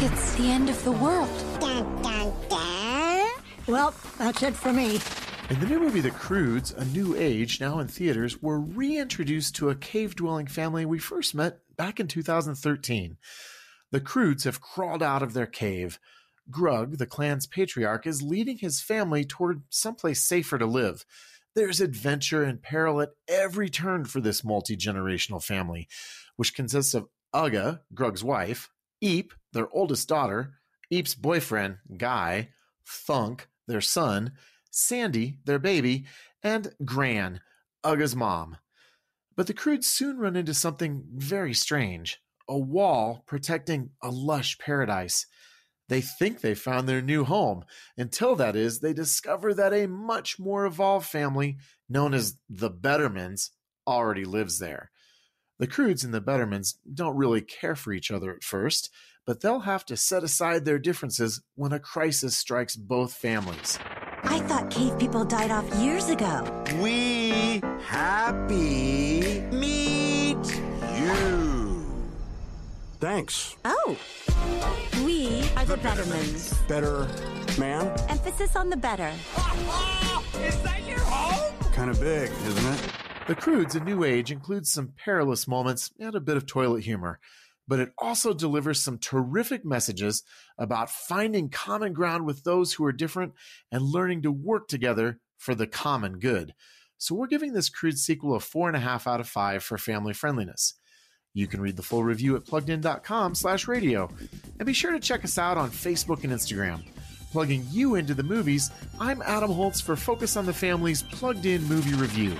It's the end of the world. Dun, dun, dun. Well, that's it for me. In the new movie The Croods: A New Age, now in theaters, we're reintroduced to a cave-dwelling family we first met back in 2013. The Croods have crawled out of their cave. Grug, the clan's patriarch, is leading his family toward someplace safer to live. There's adventure and peril at every turn for this multi-generational family, which consists of Ugga, Grug's wife, Eep, their oldest daughter, Eep's boyfriend, Guy, Thunk, their son, Sandy, their baby, and Gran, Ugga's mom. But the Croods soon run into something very strange, a wall protecting a lush paradise. They think they found their new home, until that is, they discover that a much more evolved family, known as the Bettermans, already lives there. The Croods and the Bettermans don't really care for each other at first, but they'll have to set aside their differences when a crisis strikes both families. I thought cave people died off years ago. We happy meet you. Thanks. Oh, we are the Bettermans. Better man? Emphasis on the better. Is that your home? Kind of big, isn't it? The Croods: A New Age includes some perilous moments and a bit of toilet humor, but it also delivers some terrific messages about finding common ground with those who are different and learning to work together for the common good. So we're giving this Croods sequel a 4.5 out of 5 for family friendliness. You can read the full review at pluggedin.com/radio, and be sure to check us out on Facebook and Instagram. Plugging you into the movies, I'm Adam Holtz for Focus on the Family's Plugged In Movie Review.